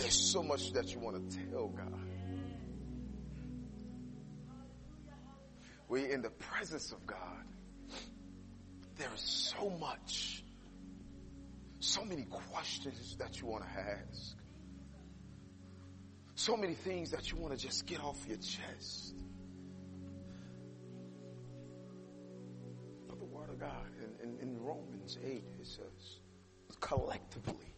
there's so much that you want to tell God. We're in the presence of God. There is so much, so many questions that you want to ask. So many things that you want to just get off your chest. But the Word of God in Romans 8, it says, collectively,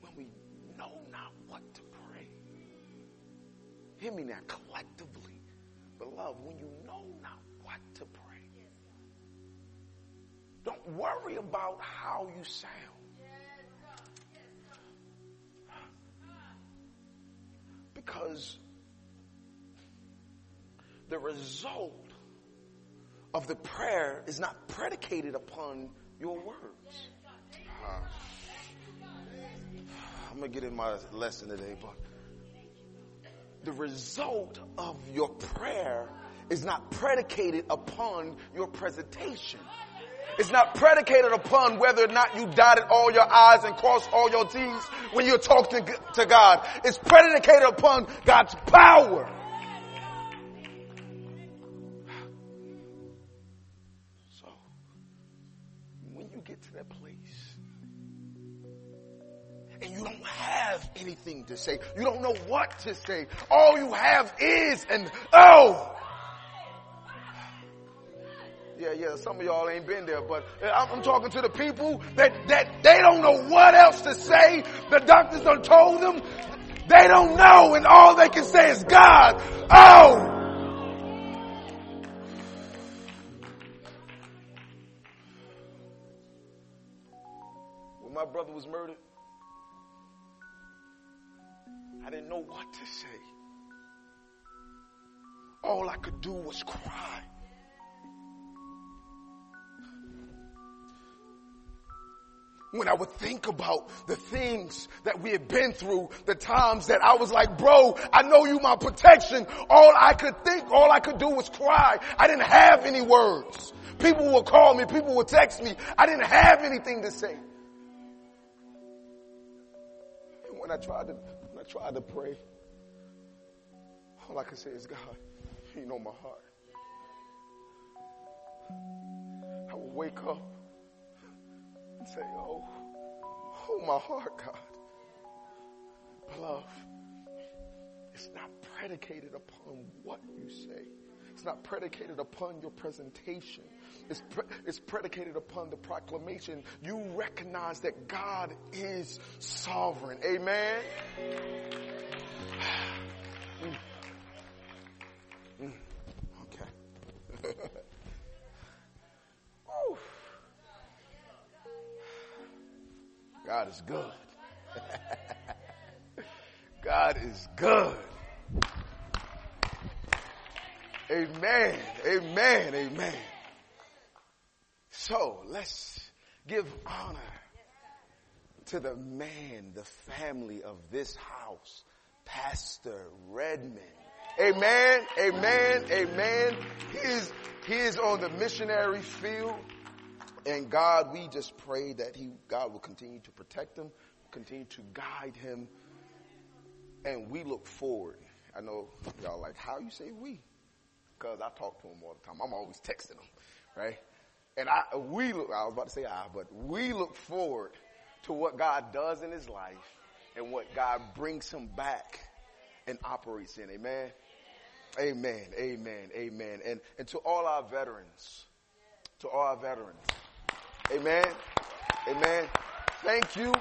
when we know not what to pray. Hear me now, collectively. Beloved, when you know not what to pray, don't worry about how you sound. Because the result of the prayer is not predicated upon your words. I'm going to get in my lesson today, but the result of your prayer is not predicated upon your presentation. It's not predicated upon whether or not you dotted all your I's and crossed all your T's when you're talking to God. It's predicated upon God's power. So, when you get to that place and you don't have anything to say, you don't know what to say, all you have is an oh. Yeah, some of y'all ain't been there, but I'm talking to the people that they don't know what else to say. The doctors done told them. They don't know, and all they can say is, God, oh! When my brother was murdered, I didn't know what to say. All I could do was cry. When I would think about the things that we had been through, the times that I was like, bro, I know you my protection. All I could do was cry. I didn't have any words. People would call me. People would text me. I didn't have anything to say. And when I tried to pray, all I could say is, God, you know my heart. I would wake up and say, oh, my heart, God. Love, it's not predicated upon what you say. It's not predicated upon your presentation. It's predicated upon the proclamation. You recognize that God is sovereign. Amen? Okay. God is good. God is good. Amen. Amen. Amen. So let's give honor to the man, the family of this house, Pastor Redmond. Amen. Amen. Amen. He is on the missionary field. And God, we just pray that God will continue to protect him, continue to guide him. And we look forward. I know y'all are like, how you say we? Because I talk to him all the time. I'm always texting him, right? And we look forward to what God does in his life and what God brings him back and operates in. Amen? Amen, amen, amen. And to all our veterans, amen. Amen. Thank you.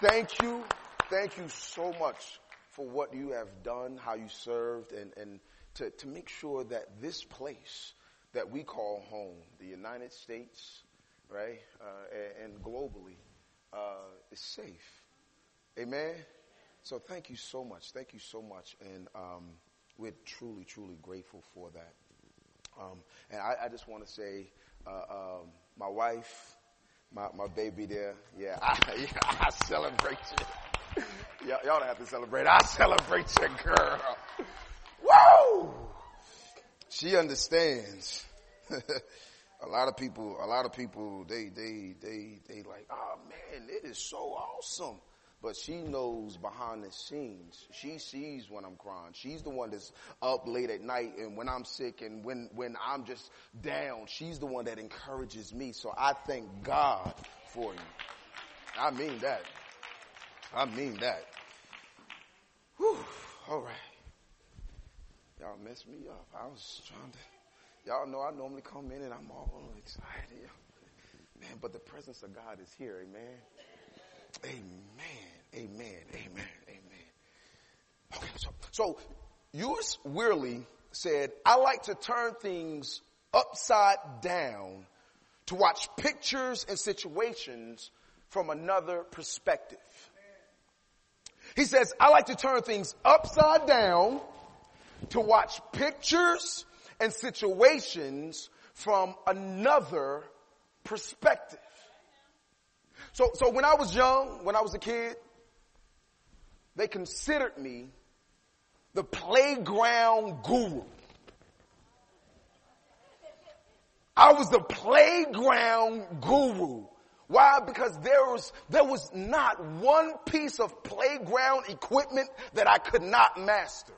Thank you. Thank you so much for what you have done, how you served, and to make sure that this place that we call home, the United States, right, and globally, is safe. Amen. So thank you so much. Thank you so much. And we're truly, truly grateful for that. And I just want to say, my wife, my baby there. I celebrate you. Y'all don't have to celebrate. I celebrate your girl. Woo! She understands. A lot of people, they like, oh man, it is so awesome. But she knows behind the scenes. She sees when I'm crying. She's the one that's up late at night and when I'm sick and when I'm just down. She's the one that encourages me. So I thank God for you. I mean that. Whew. All right. Y'all messed me up. I was trying to. Y'all know I normally come in and I'm all excited. Man, but the presence of God is here. Amen. Amen. Okay, so Ewis Weirley said, I like to turn things upside down to watch pictures and situations from another perspective. He says, I like to turn things upside down to watch pictures and situations from another perspective. So when I was young, when I was a kid, they considered me the playground guru. I was the playground guru. Why? Because there was not one piece of playground equipment that I could not master.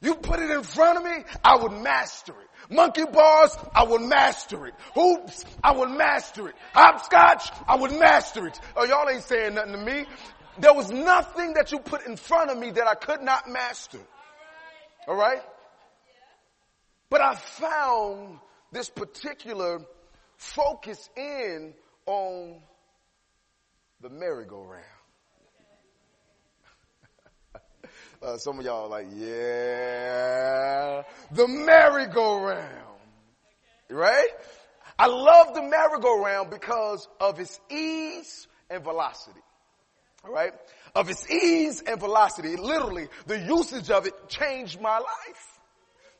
You put it in front of me, I would master it. Monkey bars, I would master it. Hoops, I would master it. Hopscotch, I would master it. Oh, y'all ain't saying nothing to me. There was nothing that you put in front of me that I could not master. All right? But I found this particular focus in on the merry-go-round. Some of y'all are like, yeah, the merry-go-round, right? I love the merry-go-round because of its ease and velocity, all right? Of its ease and velocity, literally, the usage of it changed my life,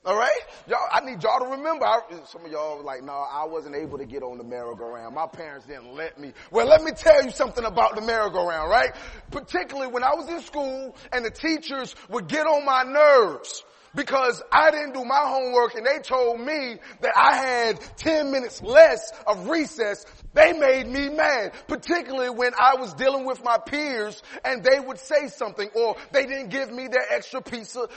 all right? Y'all, I need y'all to remember, some of y'all are like, no, I wasn't able to get on the merry-go-round. My parents didn't let me. Well, let me tell you something about the merry-go-round, right? Particularly when I was in school and the teachers would get on my nerves because I didn't do my homework and they told me that I had 10 minutes less of recess. They made me mad, particularly when I was dealing with my peers and they would say something or they didn't give me their extra piece of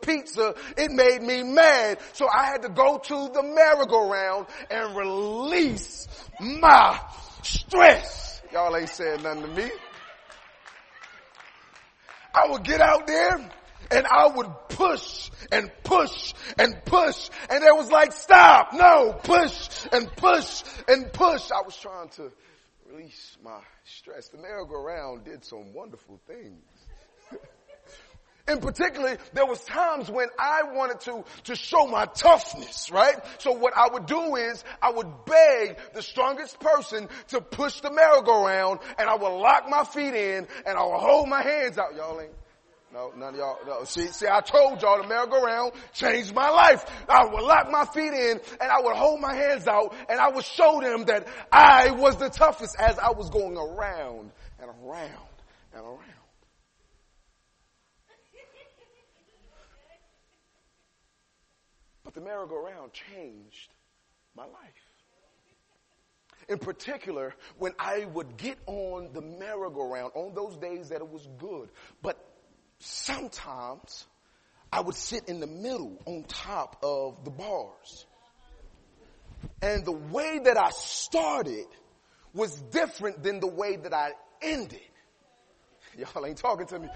pizza. It made me mad. So I had to go to the merry-go-round and release my stress. Y'all ain't saying nothing to me. I would get out there and I would push and push and push. And it was like, stop, no, push and push and push. I was trying to release my stress. The merry-go-round did some wonderful things. In particular, there was times when I wanted to show my toughness, right? So what I would do is I would beg the strongest person to push the merry-go-round and I would lock my feet in and I would hold my hands out. Y'all ain't. No, none of y'all, no. See, I told y'all the merry-go-round changed my life. I would lock my feet in and I would hold my hands out and I would show them that I was the toughest as I was going around and around and around. But the merry-go-round changed my life. In particular, when I would get on the merry-go-round on those days that it was good, but sometimes I would sit in the middle on top of the bars. And the way that I started was different than the way that I ended. Y'all ain't talking to me.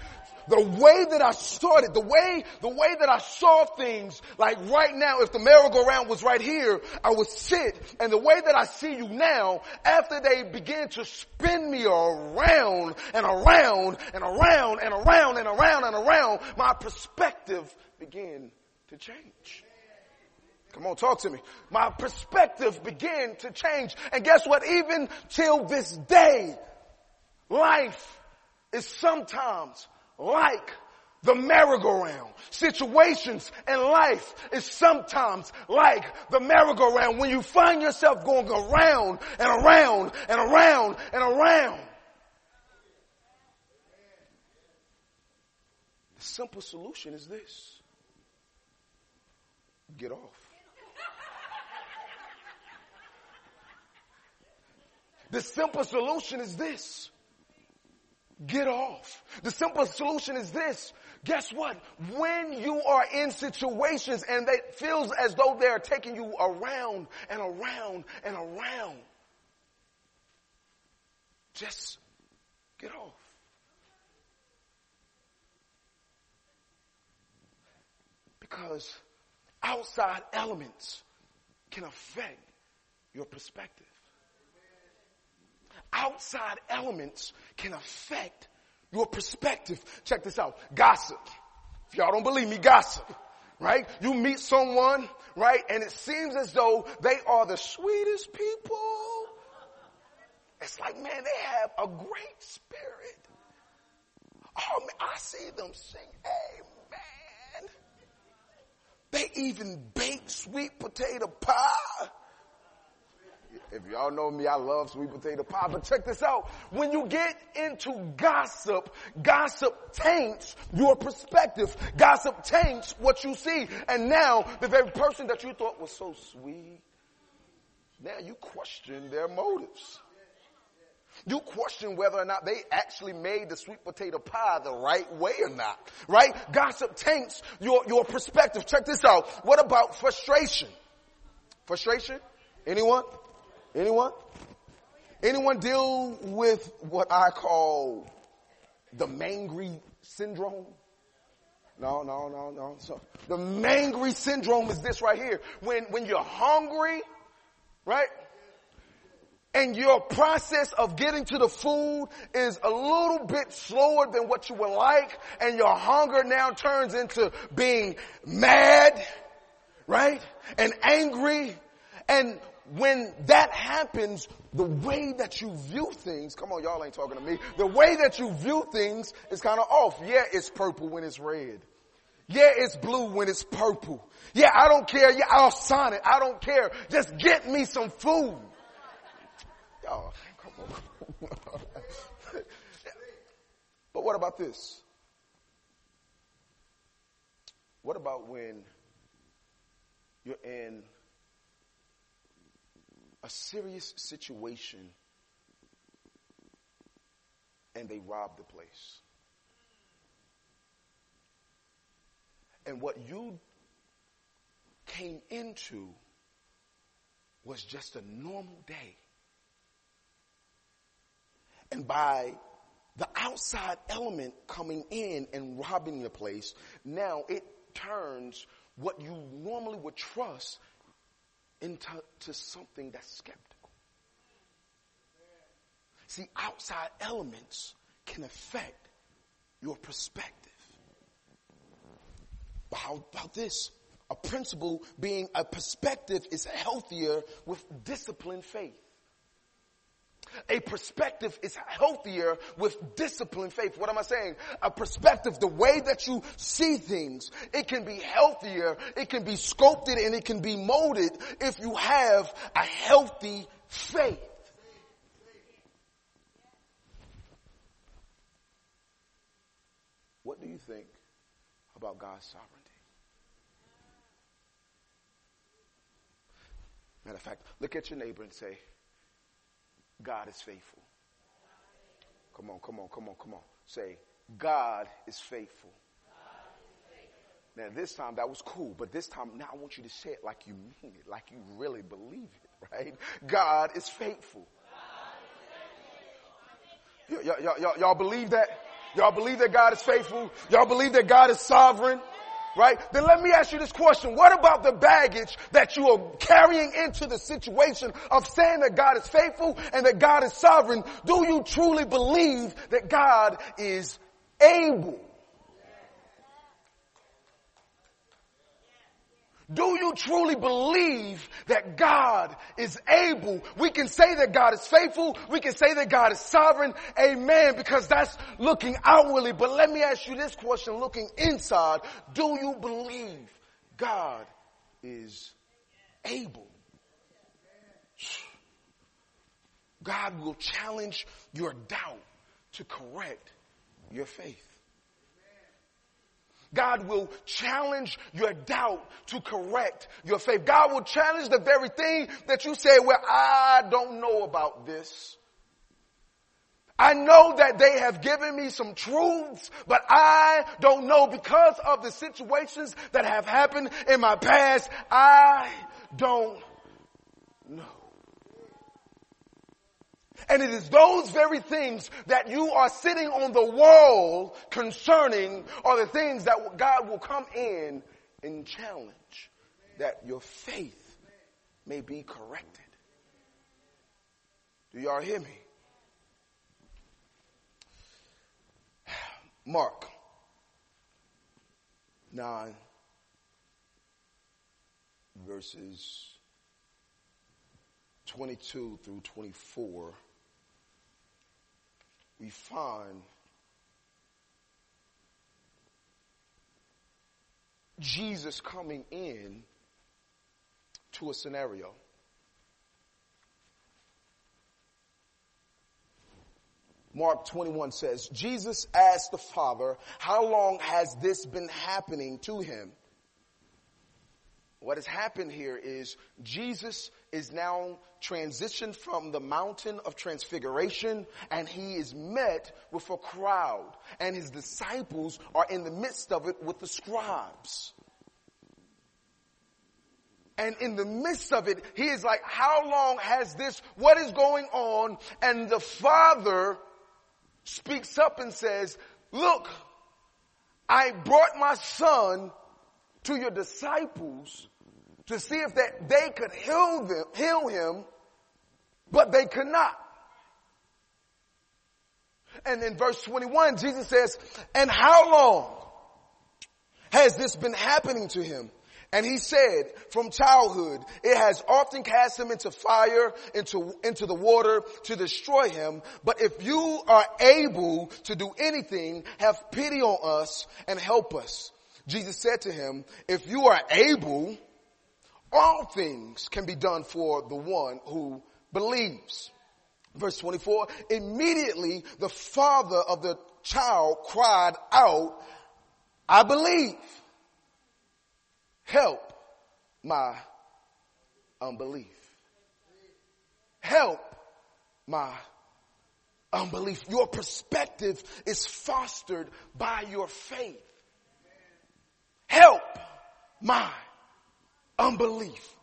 The way that I started, the way that I saw things, like right now, if the merry-go-round was right here, I would sit, and the way that I see you now, after they begin to spin me around and around and around and around and around and around, my perspective began to change. Come on, talk to me. My perspective began to change. And guess what? Even till this day, life is sometimes like the merry-go-round. Situations in life is sometimes like the merry-go-round when you find yourself going around and around and around and around. The simple solution is this. Get off. The simple solution is this. Get off. The simple solution is this. Guess what? When you are in situations and it feels as though they are taking you around and around and around, just get off. Because outside elements can affect your perspective. Outside elements can affect your perspective. Check this out. Gossip. If y'all don't believe me, gossip. Right? You meet someone, right? And it seems as though they are the sweetest people. It's like, man, they have a great spirit. Oh, man, I see them sing, amen. They even bake sweet potato pie. If y'all know me, I love sweet potato pie. But check this out. When you get into gossip, gossip taints your perspective. Gossip taints what you see. And now, the very person that you thought was so sweet, now you question their motives. You question whether or not they actually made the sweet potato pie the right way or not. Right? Gossip taints your perspective. Check this out. What about frustration? Frustration? Anyone? Anyone? Anyone deal with what I call the mangry syndrome? No. So the mangry syndrome is this right here. When you're hungry, right? And your process of getting to the food is a little bit slower than what you would like, and your hunger now turns into being mad, right? And angry. And when that happens, the way that you view things, come on, y'all ain't talking to me. The way that you view things is kind of off. Yeah, it's purple when it's red. Yeah, it's blue when it's purple. Yeah, I don't care. Yeah, I'll sign it. I don't care. Just get me some food. Y'all, come on. But what about this? What about when you're in a serious situation and they robbed the place? And what you came into was just a normal day. And by the outside element coming in and robbing the place, now it turns what you normally would trust into something that's skeptical. See, outside elements can affect your perspective. But how about this? A principle being a perspective is healthier with disciplined faith. A perspective is healthier with disciplined faith. What am I saying? A perspective, the way that you see things, it can be healthier, it can be sculpted, and it can be molded if you have a healthy faith. What do you think about God's sovereignty? Matter of fact, look at your neighbor and say, God is faithful. Come on. Say, God is faithful. Now, this time that was cool, but this time now I want you to say it like you mean it, like you really believe it, right? God is faithful. Y'all believe that? Y'all believe that God is faithful? Y'all believe that God is sovereign? Right? Then let me ask you this question. What about the baggage that you are carrying into the situation of saying that God is faithful and that God is sovereign? Do you truly believe that God is able? Do you truly believe that God is able? We can say that God is faithful. We can say that God is sovereign. Amen. Because that's looking outwardly. But let me ask you this question, looking inside. Do you believe God is able? God will challenge your doubt to correct your faith. God will challenge your doubt to correct your faith. God will challenge the very thing that you say, well, I don't know about this. I know that they have given me some truths, but I don't know because of the situations that have happened in my past. I don't know. And it is those very things that you are sitting on the wall concerning are the things that God will come in and challenge that your faith may be corrected. Do y'all hear me? Mark 9 verses 22 through 24. We find Jesus coming in to a scenario. Mark 21 says, Jesus asked the Father, how long has this been happening to him? What has happened here is Jesus is now transitioned from the mountain of transfiguration, and he is met with a crowd, and his disciples are in the midst of it with the scribes. And in the midst of it, he is like, how long has this, what is going on? And the Father speaks up and says, look, I brought my son to your disciples to see if that they could heal him, but they could not. And in verse 21, Jesus says, and how long has this been happening to him? And he said, from childhood, it has often cast him into fire, into the water to destroy him. But if you are able to do anything, have pity on us and help us. Jesus said to him, if you are able, all things can be done for the one who believes. Verse 24, immediately the father of the child cried out, I believe. Help my unbelief. Help my unbelief. Your perspective is fostered by your faith. Help my unbelief.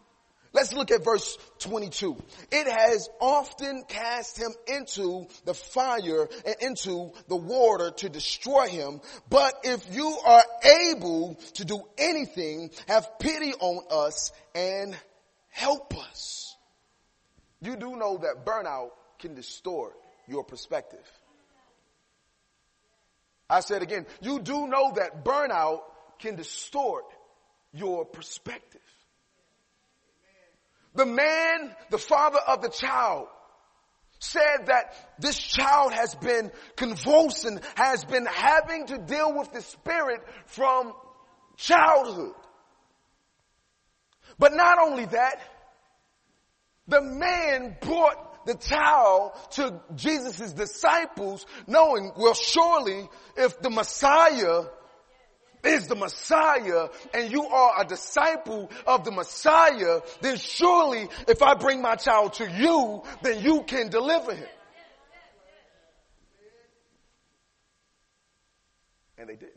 Let's look at verse 22. It has often cast him into the fire and into the water to destroy him. But if you are able to do anything, have pity on us and help us. You do know that burnout can distort your perspective. I said again, you do know that burnout can distort your perspective. The man, the father of the child, said that this child has been convulsing, has been having to deal with the spirit from childhood. But not only that, the man brought the child to Jesus' disciples knowing, well, surely if the Messiah is the Messiah and you are a disciple of the Messiah, then surely if I bring my child to you, then you can deliver him. And they didn't.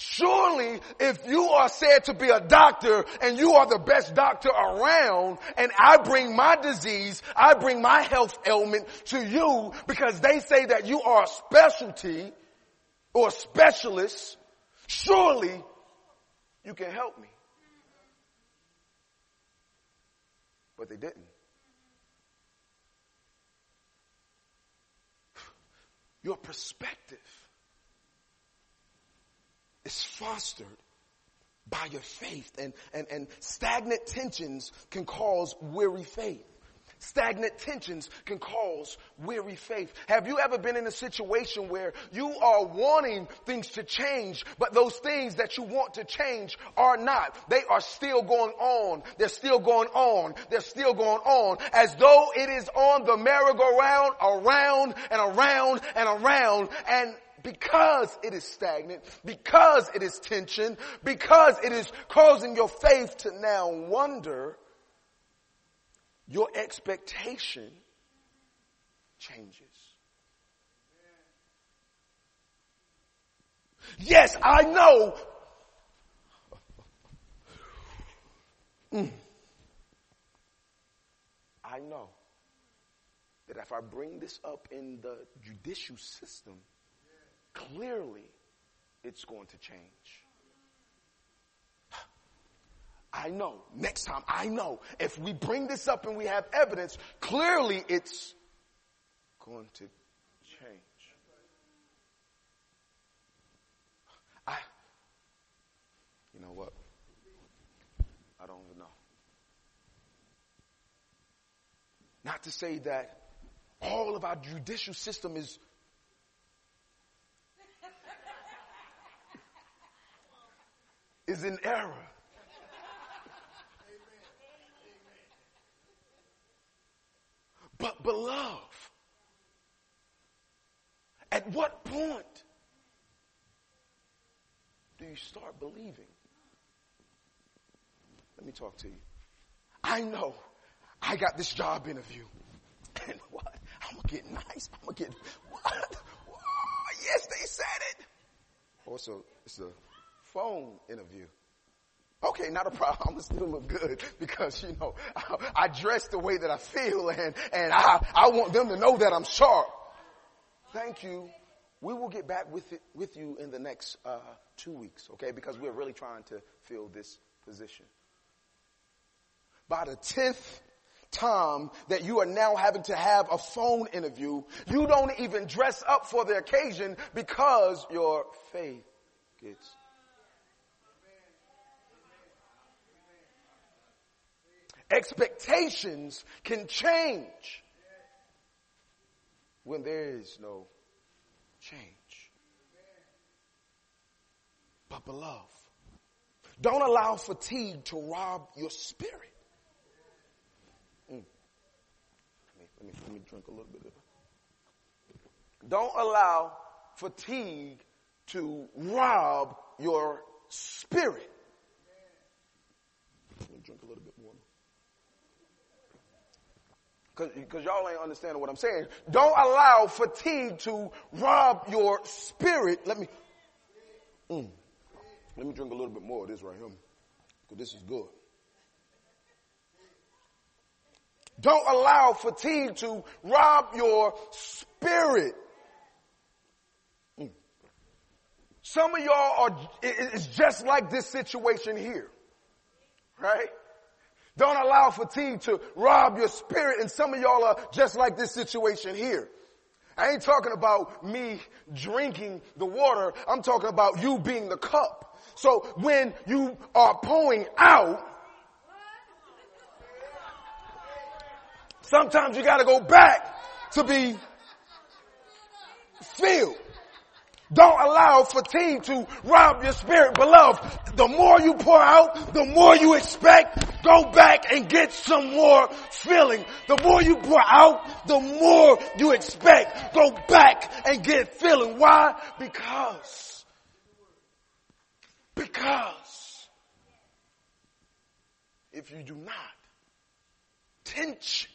Surely if you are said to be a doctor and you are the best doctor around and I bring my disease, I bring my health ailment to you because they say that you are a specialty or a specialist, surely you can help me. But they didn't. Your perspective is fostered by your faith, and stagnant tensions can cause weary faith. Stagnant tensions can cause weary faith. Have you ever been in a situation where you are wanting things to change, but those things that you want to change are not? They are still going on. They're still going on. They're still going on. As though it is on the merry-go-round, around and around and around. And because it is stagnant, because it is tension, because it is causing your faith to now wonder, your expectation changes. Yes, I know. I know that if I bring this up in the judicial system, clearly it's going to change. I know. Next time, I know. If we bring this up and we have evidence, clearly it's going to change. You know what? I don't even know. Not to say that all of our judicial system is in error. But beloved, at what point do you start believing? Let me talk to you. I know I got this job interview. And what? I'm going to get nice. I'm going to get what? Whoa, yes, they said it. Also, it's a phone interview. Okay, not a problem. I'm going to still look good because, you know, I dress the way that I feel and I want them to know that I'm sharp. Thank you. We will get back with you in the next 2 weeks, okay, because we're really trying to fill this position. By the 10th time that you are now having to have a phone interview, you don't even dress up for the occasion because your faith gets... Expectations can change when there is no change. But beloved, don't allow fatigue to rob your spirit. Let me drink a little bit of it. Don't allow fatigue to rob your spirit. Let me drink a little bit more. Because y'all ain't understanding what I'm saying. Don't allow fatigue to rob your spirit. Let me drink a little bit more of this right here. Because this is good. Don't allow fatigue to rob your spirit. Some of y'all it's just like this situation here. Right? Don't allow fatigue to rob your spirit. And some of y'all are just like this situation here. I ain't talking about me drinking the water. I'm talking about you being the cup. So when you are pouring out, sometimes you got to go back to be filled. Don't allow fatigue to rob your spirit. Beloved, the more you pour out, the more you expect. Go back and get some more filling. The more you pour out, the more you expect. Go back and get filling. Why? Because if you do not, tension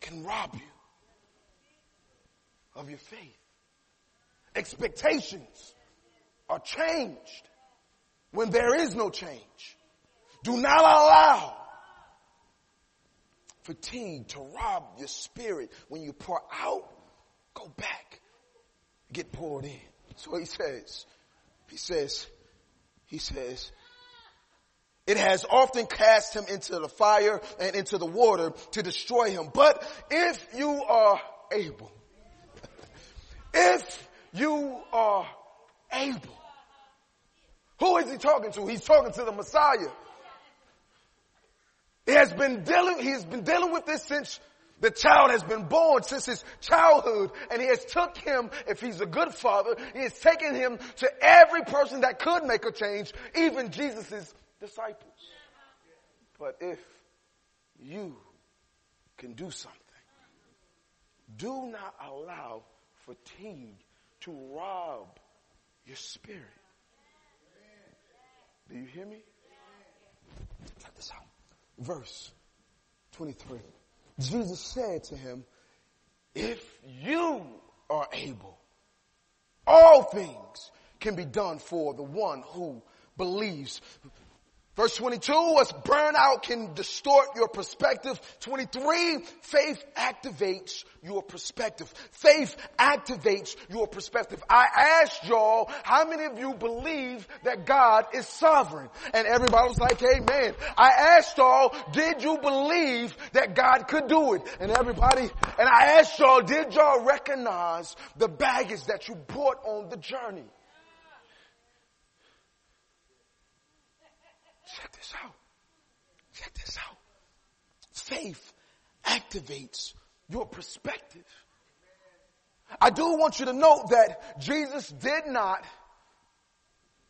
can rob you of your faith. Expectations are changed when there is no change. Do not allow fatigue to rob your spirit. When you pour out, go back, get poured in. So he says. He says, it has often cast him into the fire and into the water to destroy him. But if you are able, Who is he talking to? He's talking to the Messiah. He's been dealing with this since the child has been born, since his childhood, and he has took him, if he's a good father, he has taken him to every person that could make a change, even Jesus' disciples. But if you can do something, do not allow fatigue to rob your spirit. Do you hear me? Check this out. Verse 23. Jesus said to him, if you are able, all things can be done for the one who believes. Verse 22, what's burnout can distort your perspective. 23, faith activates your perspective. Faith activates your perspective. I asked y'all, how many of you believe that God is sovereign? And everybody was like, amen. I asked y'all, did you believe that God could do it? And I asked y'all, did y'all recognize the baggage that you brought on the journey? Check this out. Check this out. Faith activates your perspective. I do want you to note that Jesus did not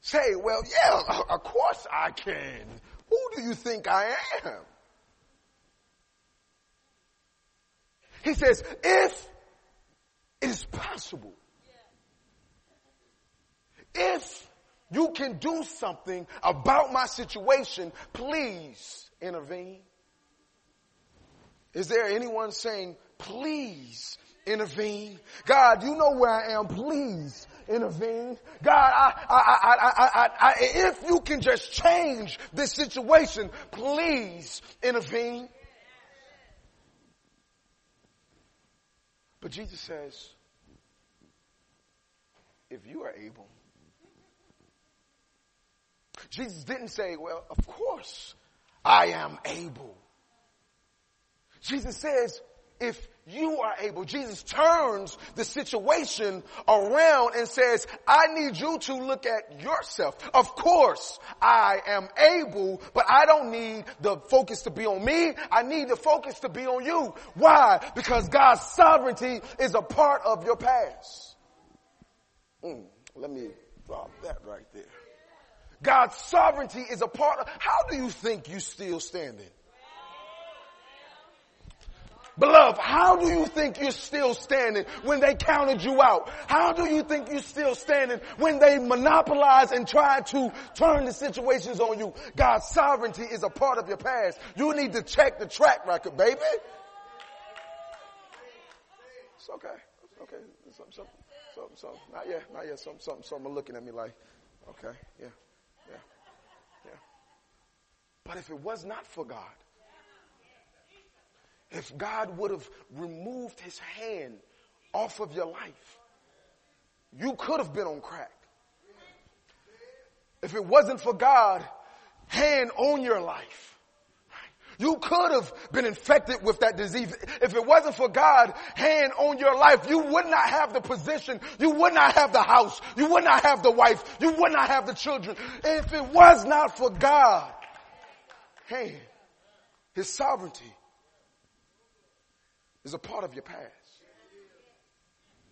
say, well, yeah, of course I can. Who do you think I am? He says, if it is possible, if you can do something about my situation, please intervene. Is there anyone saying, please intervene? God, you know where I am. Please intervene. God, I if you can just change this situation, please intervene. But Jesus says, if you are able. Jesus didn't say, well, of course I am able. Jesus says, if you are able. Jesus turns the situation around and says, I need you to look at yourself. Of course I am able, but I don't need the focus to be on me. I need the focus to be on you. Why? Because God's sovereignty is a part of your past. Let me drop that right there. God's sovereignty is a part of, how do you think you still standing? Beloved, how do you think you're still standing when they counted you out? How do you think you're still standing when they monopolize and try to turn the situations on you? God's sovereignty is a part of your past. You need to check the track record, baby. It's okay. It's okay. Something. Not yet. Something looking at me like, okay, yeah. But if it was not for God, if God would have removed his hand off of your life, you could have been on crack. If it wasn't for God's hand on your life, you could have been infected with that disease. If it wasn't for God's hand on your life, you would not have the position. You would not have the house. You would not have the wife. You would not have the children. If it was not for God's hand, his sovereignty is a part of your past.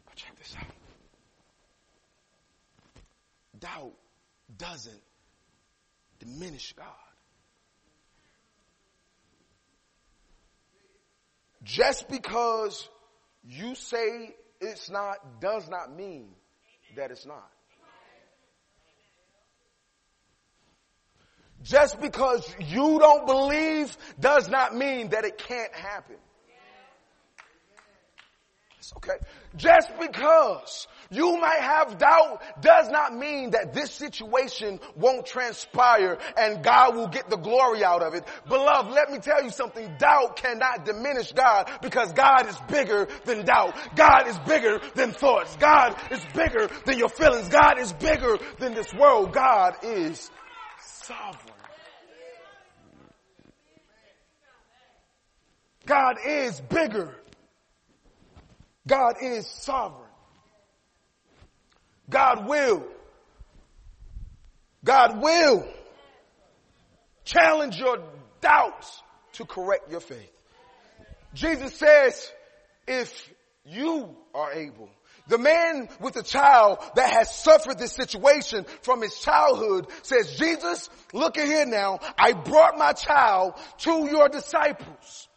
But check this out. Doubt doesn't diminish God. Just because you say it's not does not mean that it's not. Just because you don't believe does not mean that it can't happen. It's okay. Just because you might have doubt does not mean that this situation won't transpire and God will get the glory out of it. Beloved, let me tell you something. Doubt cannot diminish God because God is bigger than doubt. God is bigger than thoughts. God is bigger than your feelings. God is bigger than this world. God is sovereign. God is bigger. God is sovereign. God will challenge your doubts to correct your faith. Jesus says, if you are able. The man with the child that has suffered this situation from his childhood says, Jesus, look at here now. I brought my child to your disciples.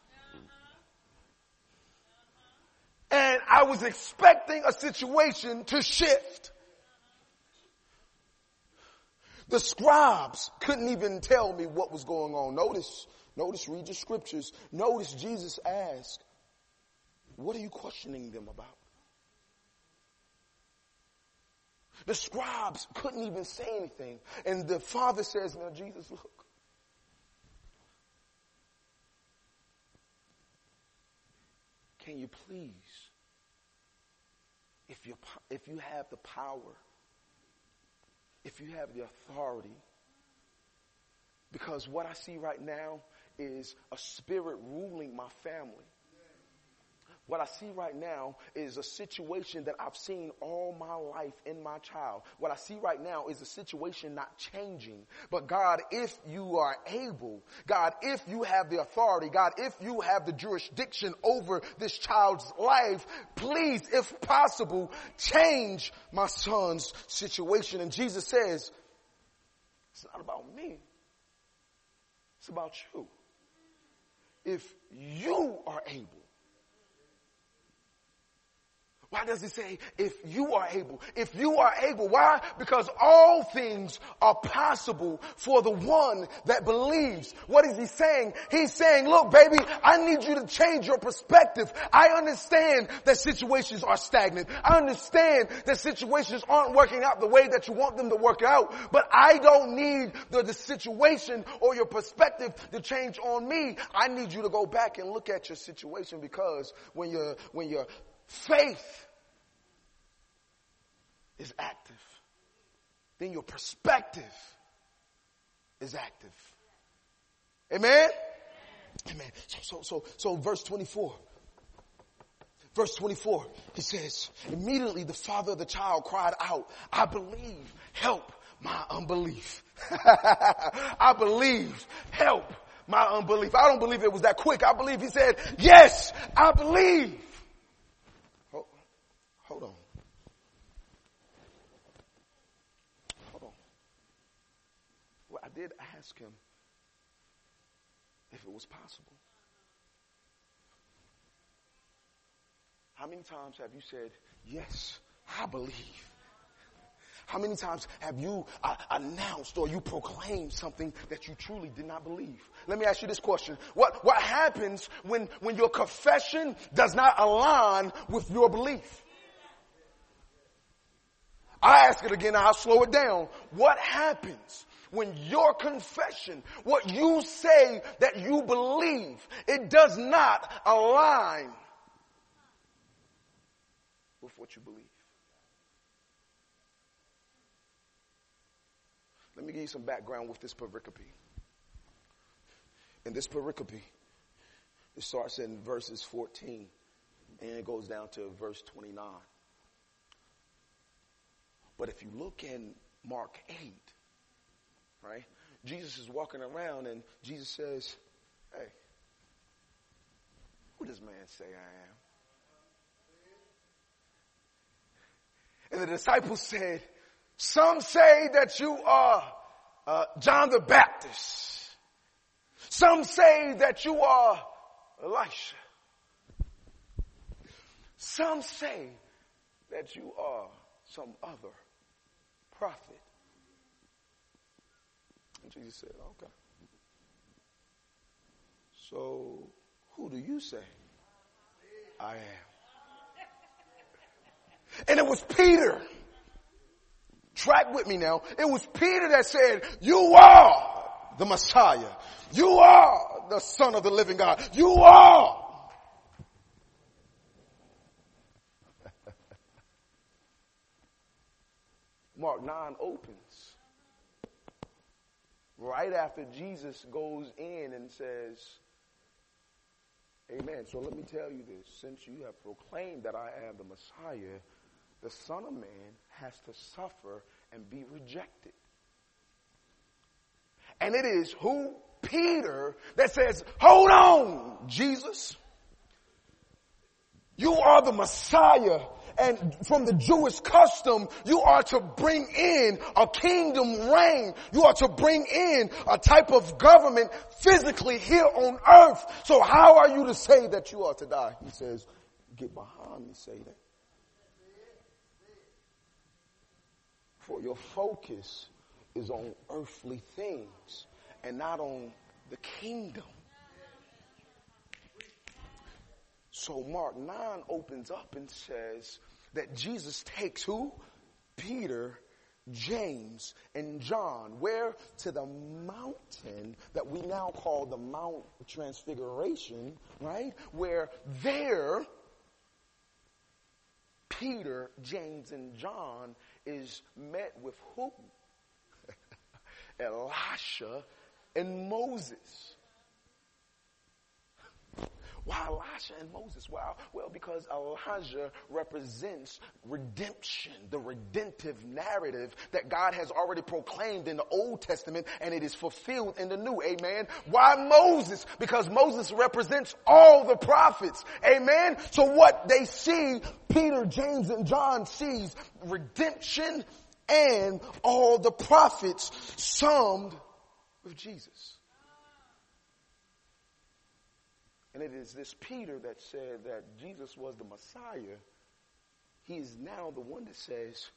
And I was expecting a situation to shift. The scribes couldn't even tell me what was going on. Notice, read the scriptures. Notice Jesus asked, what are you questioning them about? The scribes couldn't even say anything. And the Father says, now Jesus, look. Can you please, if you have the power, if you have the authority, because what I see right now is a spirit ruling my family. What I see right now is a situation that I've seen all my life in my child. What I see right now is a situation not changing. But God, if you are able, God, if you have the authority, God, if you have the jurisdiction over this child's life, please, if possible, change my son's situation. And Jesus says, it's not about me. It's about you. If you are able. Why does it say, if you are able? If you are able, why? Because all things are possible for the one that believes. What is he saying? He's saying, look, baby, I need you to change your perspective. I understand that situations are stagnant. I understand that situations aren't working out the way that you want them to work out. But I don't need the situation or your perspective to change on me. I need you to go back and look at your situation, because when you're faith is active, then your perspective is active. Amen? Amen. So verse 24, he says, immediately the father of the child cried out, I believe, help my unbelief. I believe, help my unbelief. I don't believe it was that quick. I believe he said, yes, I believe. Hold on. Well, I did ask him if it was possible. How many times have you said, yes, I believe? How many times have you announced or you proclaimed something that you truly did not believe? Let me ask you this question. What happens when your confession does not align with your belief? I ask it again, I'll slow it down. What happens when your confession, what you say that you believe, it does not align with what you believe? Let me give you some background with this pericope. In this pericope, it starts in verses 14 and it goes down to verse 29. But if you look in Mark 8, right, Jesus is walking around and Jesus says, hey, who does man say I am? And the disciples said, some say that you are John the Baptist. Some say that you are Elisha. Some say that you are some other prophet. And Jesus said, okay. So who do you say I am? And it was Peter. Track with me now. It was Peter that said, you are the Messiah. You are the Son of the living God. You are. Mark 9 opens right after Jesus goes in and says, amen. So let me tell you this. Since you have proclaimed that I am the Messiah, the Son of Man has to suffer and be rejected. And it is who Peter that says, hold on, Jesus. You are the Messiah. And from the Jewish custom, you are to bring in a kingdom reign. You are to bring in a type of government physically here on earth. So how are you to say that you are to die? He says, get behind me, Satan. For your focus is on earthly things and not on the kingdom. So Mark 9 opens up and says that Jesus takes who? Peter, James, and John. Where? To the mountain that we now call the Mount Transfiguration, right? Where there, Peter, James, and John is met with who? Elisha and Moses. Why Elisha and Moses? Wow. Well, because Elijah represents redemption, the redemptive narrative that God has already proclaimed in the Old Testament, and it is fulfilled in the New. Amen. Why Moses? Because Moses represents all the prophets. Amen. So what they see, Peter, James, and John sees redemption and all the prophets summed with Jesus. And it is this Peter that said that Jesus was the Messiah. He is now the one that says,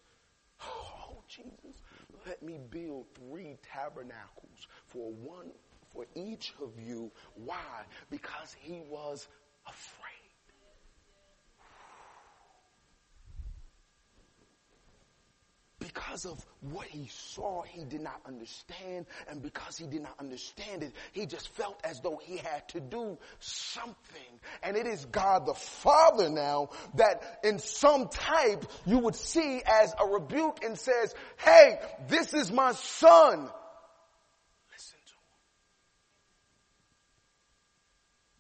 oh, Jesus, let me build 3 tabernacles, for one for each of you. Why? Because he was afraid. Because of what he saw, he did not understand. And because he did not understand it, he just felt as though he had to do something. And it is God the Father now that in some type you would see as a rebuke and says, hey, this is my son. Listen to him.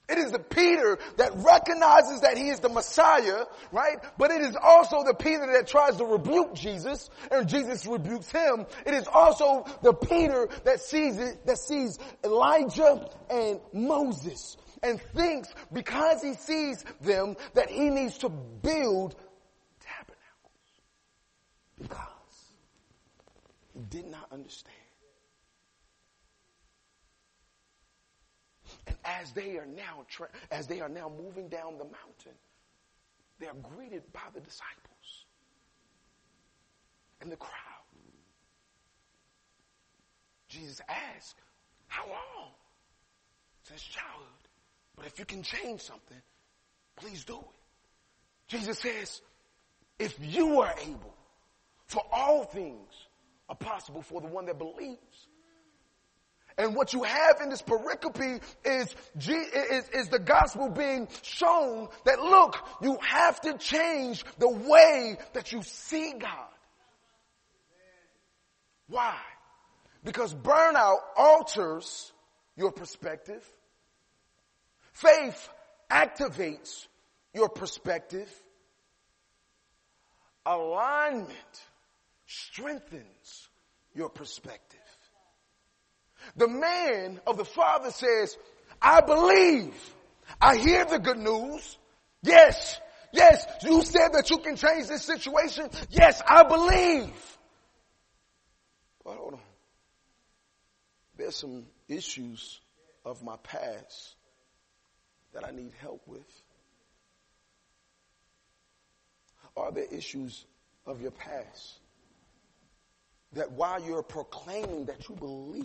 It is the Peter that recognizes that he is the Messiah, right? But it is also the Peter that tries to rebuke Jesus, and Jesus rebukes him. It is also the Peter that sees Elijah and Moses and thinks because he sees them that he needs to build tabernacles because he did not understand. And as they are now moving down the mountain, they are greeted by the disciples and the crowd. Jesus asks, how long? Since childhood. But if you can change something, please do it. Jesus says, if you are able, for all things are possible for the one that believes. And what you have in this pericope is the gospel being shown that, look, you have to change the way that you see God. Why? Because burnout alters your perspective. Faith activates your perspective. Alignment strengthens your perspective. The man of the Father says, I believe. I hear the good news. Yes, yes, you said that you can change this situation. Yes, I believe. But hold on. There's some issues of my past that I need help with. Are there issues of your past that while you're proclaiming that you believe,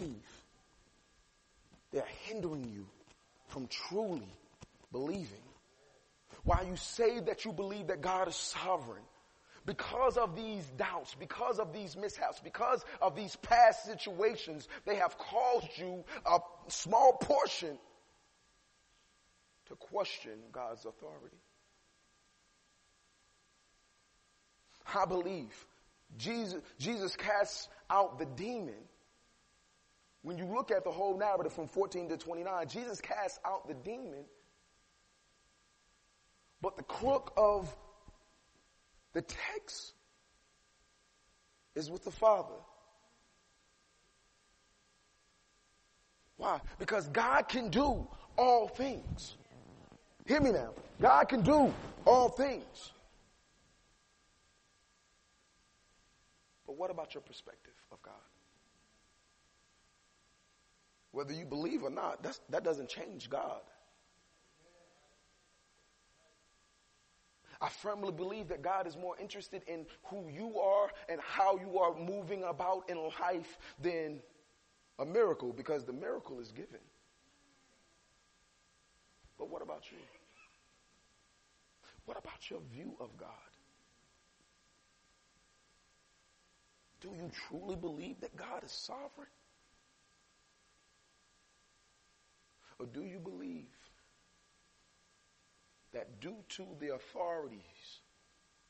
they're hindering you from truly believing? While you say that you believe that God is sovereign, because of these doubts, because of these mishaps, because of these past situations, they have caused you a small portion to question God's authority. I believe. Jesus casts out the demon. When you look at the whole narrative from 14 to 29, Jesus casts out the demon. But the crook of the text is with the Father. Why? Because God can do all things. Hear me now. God can do all things. But what about your perspective of God? Whether you believe or not, that doesn't change God. I firmly believe that God is more interested in who you are and how you are moving about in life than a miracle, because the miracle is given. But what about you? What about your view of God? Do you truly believe that God is sovereign? Or do you believe that due to the authorities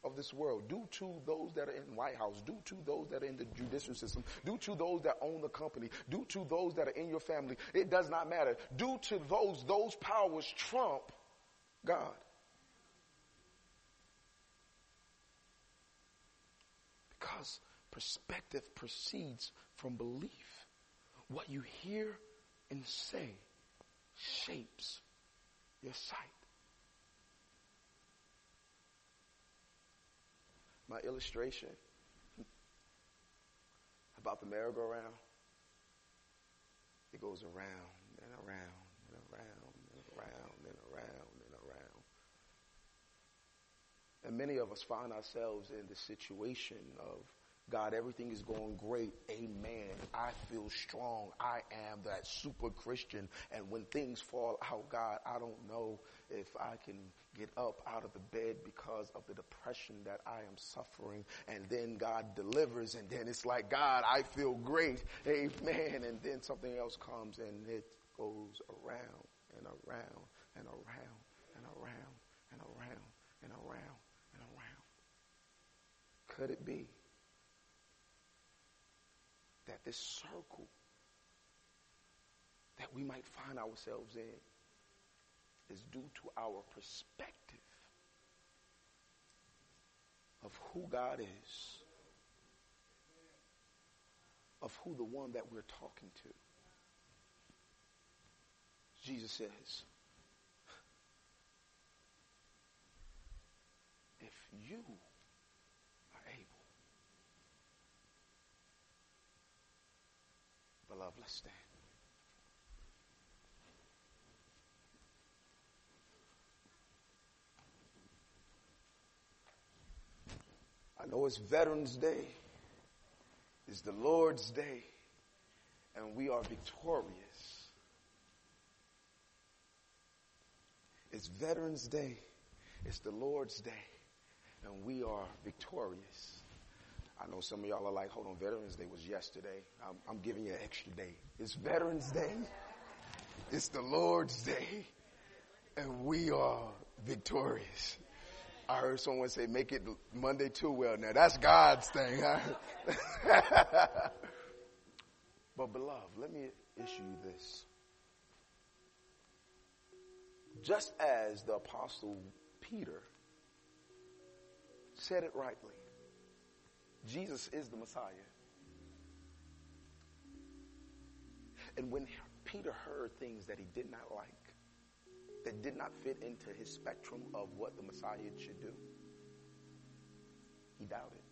of this world, due to those that are in the White House, due to those that are in the judicial system, due to those that own the company, due to those that are in your family, it does not matter. Due to those powers trump God. Because perspective proceeds from belief. What you hear and say shapes your sight. My illustration about the merry-go-round, it goes around and around and around and around and around and around. And many of us find ourselves in the situation of, God, everything is going great. Amen. I feel strong. I am that super Christian. And when things fall out, God, I don't know if I can get up out of the bed because of the depression that I am suffering. And then God delivers. And then it's like, God, I feel great. Amen. And then something else comes and it goes around and around and around and around and around and around and around. Could it be that this circle that we might find ourselves in is due to our perspective of who God is, of who the one that we're talking to? Jesus says, if you love, let's stand. I know it's Veterans Day. It's the Lord's Day. And we are victorious. It's Veterans Day. It's the Lord's Day. And we are victorious. I know some of y'all are like, hold on, Veterans Day was yesterday. I'm giving you an extra day. It's Veterans Day. It's the Lord's Day. And we are victorious. I heard someone say, make it Monday too. Well, now that's God's thing. Huh? But beloved, let me issue you this. Just as the Apostle Peter said it rightly, Jesus is the Messiah. And when Peter heard things that he did not like, that did not fit into his spectrum of what the Messiah should do, he doubted.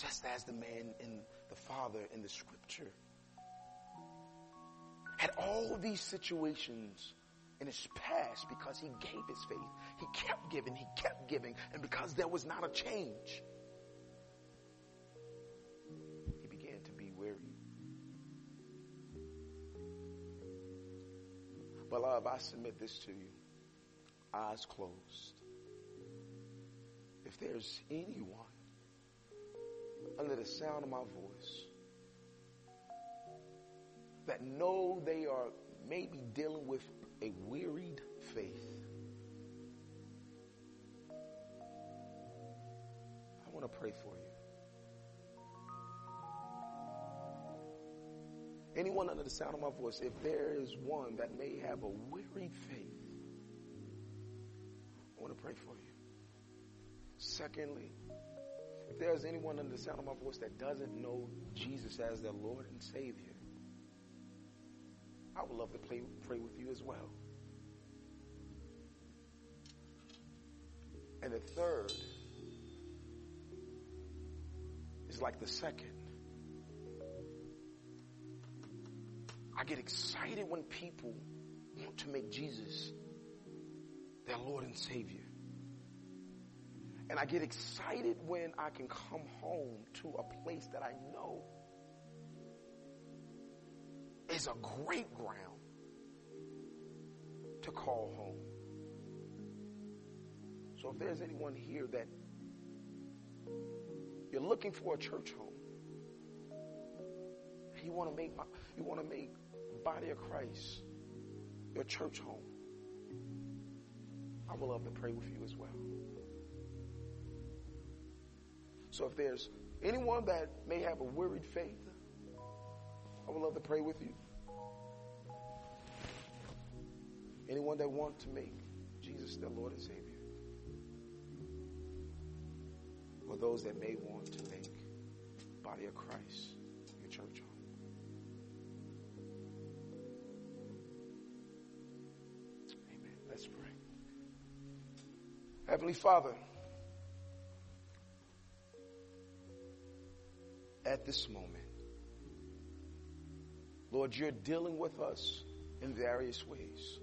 Just as the man in the father in the scripture had all these situations in his past, because he gave his faith, he kept giving, and because there was not a change, he began to be weary. But love, I submit this to you, eyes closed. If there's anyone under the sound of my voice that know they are maybe dealing with a wearied faith, I want to pray for you. Anyone under the sound of my voice, if there is one that may have a wearied faith, I want to pray for you. Secondly, if there is anyone under the sound of my voice that doesn't know Jesus as their Lord and Savior, I would love to pray with you as well. And the third is like the second. I get excited when people want to make Jesus their Lord and Savior. And I get excited when I can come home to a place that I know is a great ground to call home. So if there's anyone here that you're looking for a church home, and you want to make Body of Christ your church home, I would love to pray with you as well. So if there's anyone that may have a worried faith, I would love to pray with you. Anyone that wants to make Jesus their Lord and Savior, or those that may want to make Body of Christ your church home. Amen. Let's pray. Heavenly Father, at this moment, Lord, you're dealing with us in various ways.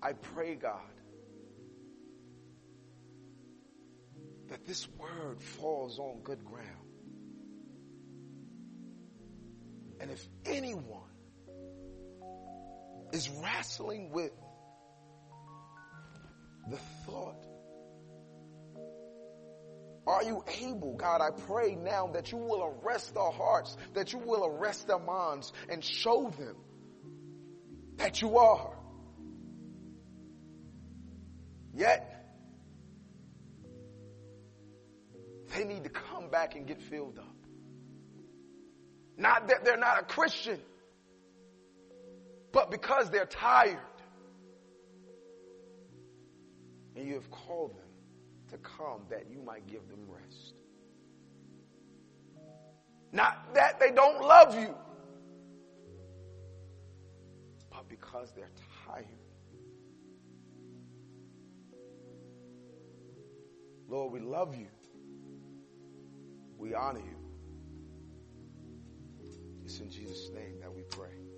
I pray, God, that this word falls on good ground. And if anyone is wrestling with the thought, are you able, God, I pray now that you will arrest our hearts, that you will arrest their minds and show them that you are. Yet, they need to come back and get filled up. Not that they're not a Christian, but because they're tired. And you have called them to come that you might give them rest. Not that they don't love you, but because they're tired. Lord, we love you. We honor you. It's in Jesus' name that we pray.